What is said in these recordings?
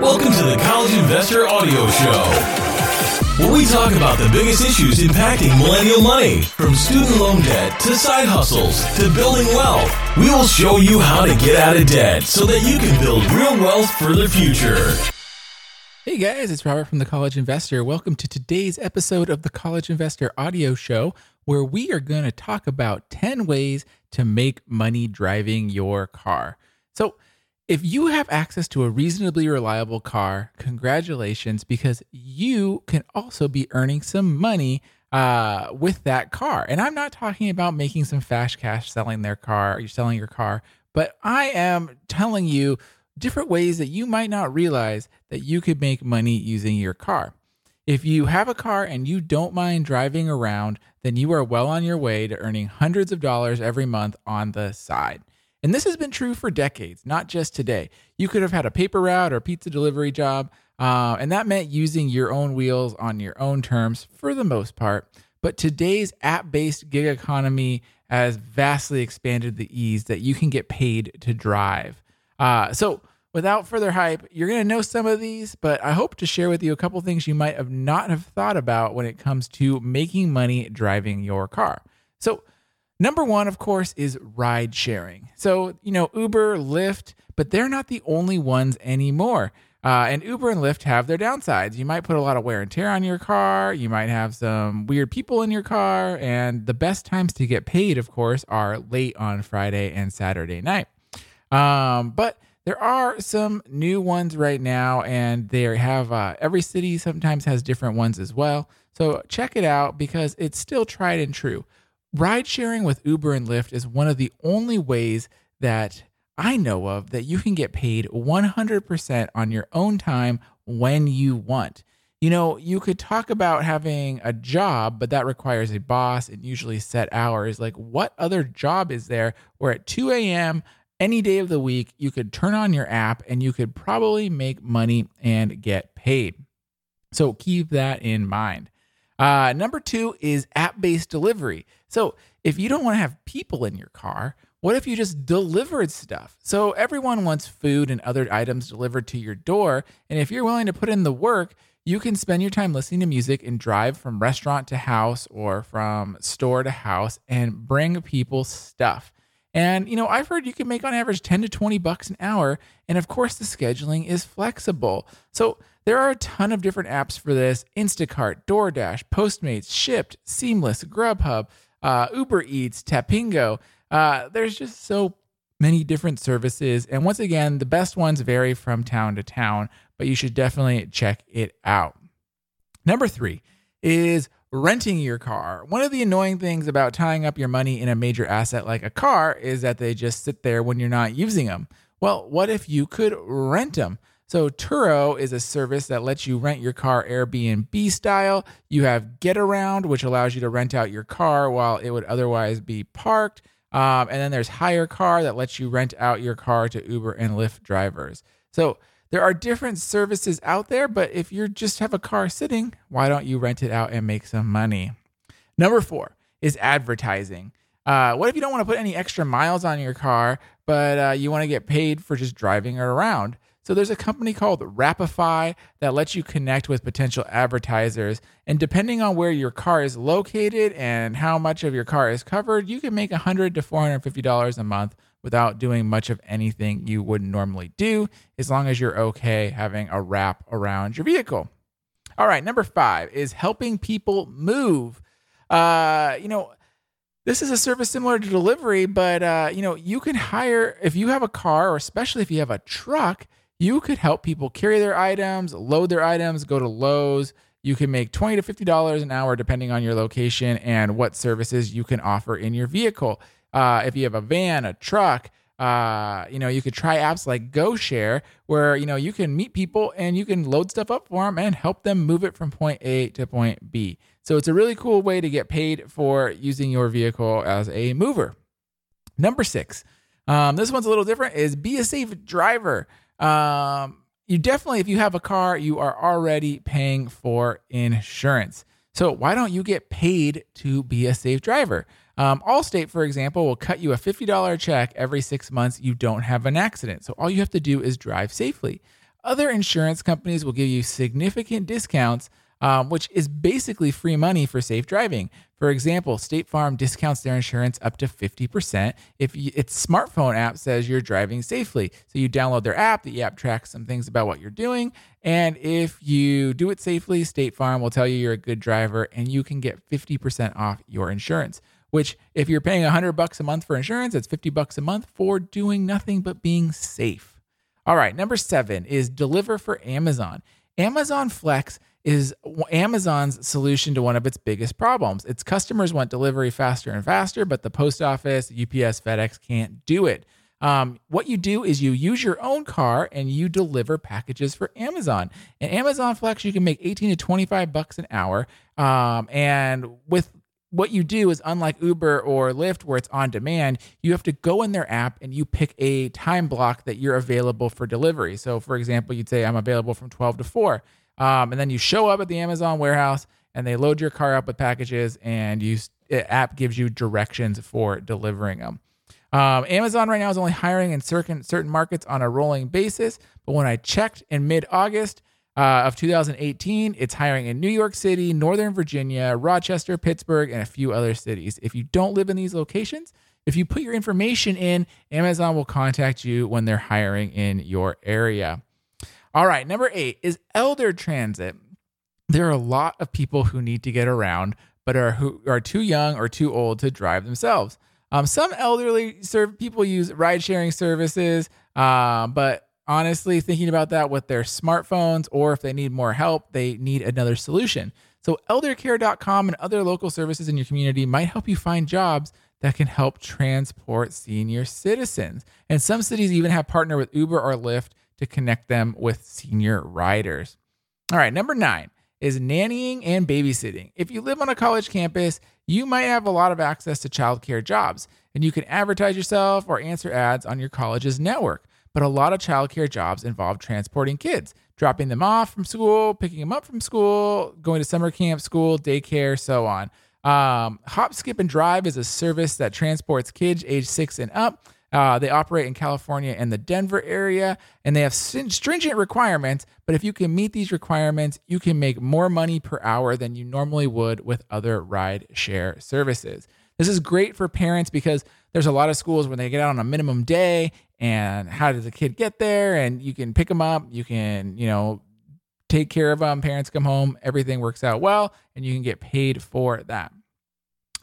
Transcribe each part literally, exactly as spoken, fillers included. Welcome to the College Investor Audio Show, where we talk about the biggest issues impacting millennial money. From student loan debt to side hustles to building wealth, we will show you how to get out of debt so that you can build real wealth for the future. Hey guys, it's Robert from the College Investor. Welcome to today's episode of the College Investor Audio Show, where we are going to talk about ten ways to make money driving your car. So, if you have access to a reasonably reliable car, congratulations, because you can also be earning some money uh, with that car. And I'm not talking about making some fast cash selling their car, or you're selling your car, but I am telling you different ways that you might not realize that you could make money using your car. If you have a car and you don't mind driving around, then you are well on your way to earning hundreds of dollars every month on the side. And this has been true for decades, not just today. You could have had a paper route or pizza delivery job, uh, and that meant using your own wheels on your own terms for the most part. But today's app-based gig economy has vastly expanded the ease that you can get paid to drive. Uh, so without further hype, you're going to know some of these, but I hope to share with you a couple things you might have not have thought about when it comes to making money driving your car. So number one, of course, is ride sharing. So, you know, Uber, Lyft, but they're not the only ones anymore. Uh, and Uber and Lyft have their downsides. You might put a lot of wear and tear on your car. You might have some weird people in your car. And the best times to get paid, of course, are late on Friday and Saturday night. Um, but there are some new ones right now, and they have uh, every city sometimes has different ones as well. So check it out because it's still tried and true. Ride sharing with Uber and Lyft is one of the only ways that I know of that you can get paid one hundred percent on your own time when you want. You know, you could talk about having a job, but that requires a boss and usually set hours. Like, what other job is there where at two a.m. any day of the week, you could turn on your app and you could probably make money and get paid? So keep that in mind. Uh, number two is app-based delivery. So if you don't want to have people in your car, what if you just delivered stuff? So everyone wants food and other items delivered to your door. And if you're willing to put in the work, you can spend your time listening to music and drive from restaurant to house or from store to house and bring people stuff. And, you know, I've heard you can make on average ten to twenty bucks an hour. And of course, the scheduling is flexible. So there are a ton of different apps for this: Instacart, DoorDash, Postmates, Shipt, Seamless, Grubhub, uh, Uber Eats, Tapingo. Uh, there's just so many different services. And once again, the best ones vary from town to town, but you should definitely check it out. Number three is renting your car. One of the annoying things about tying up your money in a major asset like a car is that they just sit there when you're not using them. Well, what if you could rent them? So Turo is a service that lets you rent your car Airbnb style. You have Get Around, which allows you to rent out your car while it would otherwise be parked. Um, and then there's Hire Car that lets you rent out your car to Uber and Lyft drivers. So there are different services out there, but if you just have a car sitting, why don't you rent it out and make some money? Number four is advertising. Uh, what if you don't want to put any extra miles on your car, but uh, you want to get paid for just driving around? So there's a company called Wrapify that lets you connect with potential advertisers. And depending on where your car is located and how much of your car is covered, you can make one hundred dollars to four hundred fifty dollars a month without doing much of anything you wouldn't normally do, as long as you're okay having a wrap around your vehicle. All right, number five is helping people move. Uh, you know, this is a service similar to delivery, but uh, you know, you can hire, if you have a car, or especially if you have a truck, you could help people carry their items, load their items, go to Lowe's. You can make twenty dollars to fifty dollars an hour depending on your location and what services you can offer in your vehicle. Uh, if you have a van, a truck, uh, you know, you could try apps like GoShare where, you know, you can meet people and you can load stuff up for them and help them move it from point A to point B. So it's a really cool way to get paid for using your vehicle as a mover. Number six, um, this one's a little different, is be a safe driver. Um, you definitely, if you have a car, you are already paying for insurance. So why don't you get paid to be a safe driver? Um, Allstate, for example, will cut you a fifty dollars check every six months you don't have an accident. So all you have to do is drive safely. Other insurance companies will give you significant discounts, um, which is basically free money for safe driving. For example, State Farm discounts their insurance up to fifty percent if you, its smartphone app says you're driving safely. So you download their app, the app tracks some things about what you're doing, and if you do it safely, State Farm will tell you you're a good driver and you can get fifty percent off your insurance, which if you're paying one hundred bucks a month for insurance, it's fifty bucks a month for doing nothing but being safe. All right, number seven is deliver for Amazon. Amazon Flex is Amazon's solution to one of its biggest problems. Its customers want delivery faster and faster, but the post office, U P S, FedEx can't do it. Um, what you do is you use your own car and you deliver packages for Amazon. And Amazon Flex, you can make eighteen to twenty-five bucks an hour. Um, and with what you do is, unlike Uber or Lyft where it's on demand, you have to go in their app and you pick a time block that you're available for delivery. So for example, you'd say I'm available from twelve to four. Um, and then you show up at the Amazon warehouse and they load your car up with packages and you the app gives you directions for delivering them. Um, Amazon right now is only hiring in certain, certain markets on a rolling basis. But when I checked in mid-August uh, of two thousand eighteen, it's hiring in New York City, Northern Virginia, Rochester, Pittsburgh, and a few other cities. If you don't live in these locations, if you put your information in, Amazon will contact you when they're hiring in your area. All right, number eight is elder transit. There are a lot of people who need to get around, but are who are too young or too old to drive themselves. Um, some elderly serve, people use ride-sharing services, uh, but honestly, thinking about that with their smartphones or if they need more help, they need another solution. So elder care dot com and other local services in your community might help you find jobs that can help transport senior citizens. And some cities even have partner with Uber or Lyft to connect them with senior riders. All right, number nine is nannying and babysitting. If you live on a college campus, you might have a lot of access to childcare jobs, and you can advertise yourself or answer ads on your college's network. But a lot of childcare jobs involve transporting kids, dropping them off from school, picking them up from school, going to summer camp, school, daycare, so on. Um, Hop, Skip, and Drive is a service that transports kids age six and up. Uh, they operate in California and the Denver area, and they have stringent requirements. But if you can meet these requirements, you can make more money per hour than you normally would with other ride share services. This is great for parents because there's a lot of schools when they get out on a minimum day and how does the kid get there? And you can pick them up. You can, you know, take care of them. Parents come home. Everything works out well, and you can get paid for that.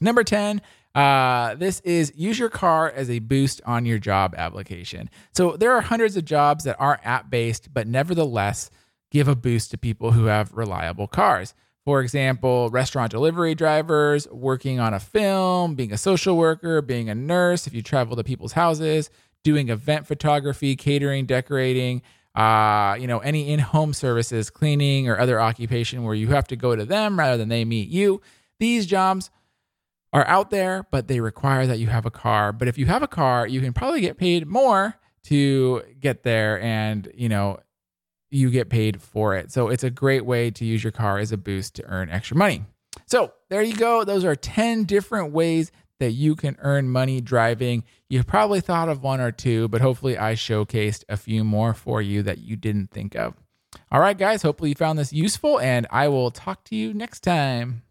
Number ten. Uh, this is use your car as a boost on your job application. So there are hundreds of jobs that are app-based, but nevertheless give a boost to people who have reliable cars. For example, restaurant delivery drivers, working on a film, being a social worker, being a nurse, if you travel to people's houses, doing event photography, catering, decorating, uh, you know, any in-home services, cleaning or other occupation where you have to go to them rather than they meet you. These jobs are out there, but they require that you have a car. But if you have a car, you can probably get paid more to get there, and you know, you get paid for it. So it's a great way to use your car as a boost to earn extra money. So there you go. Those are ten different ways that you can earn money driving. You probably thought of one or two, but hopefully I showcased a few more for you that you didn't think of. All right, guys, hopefully you found this useful, and I will talk to you next time.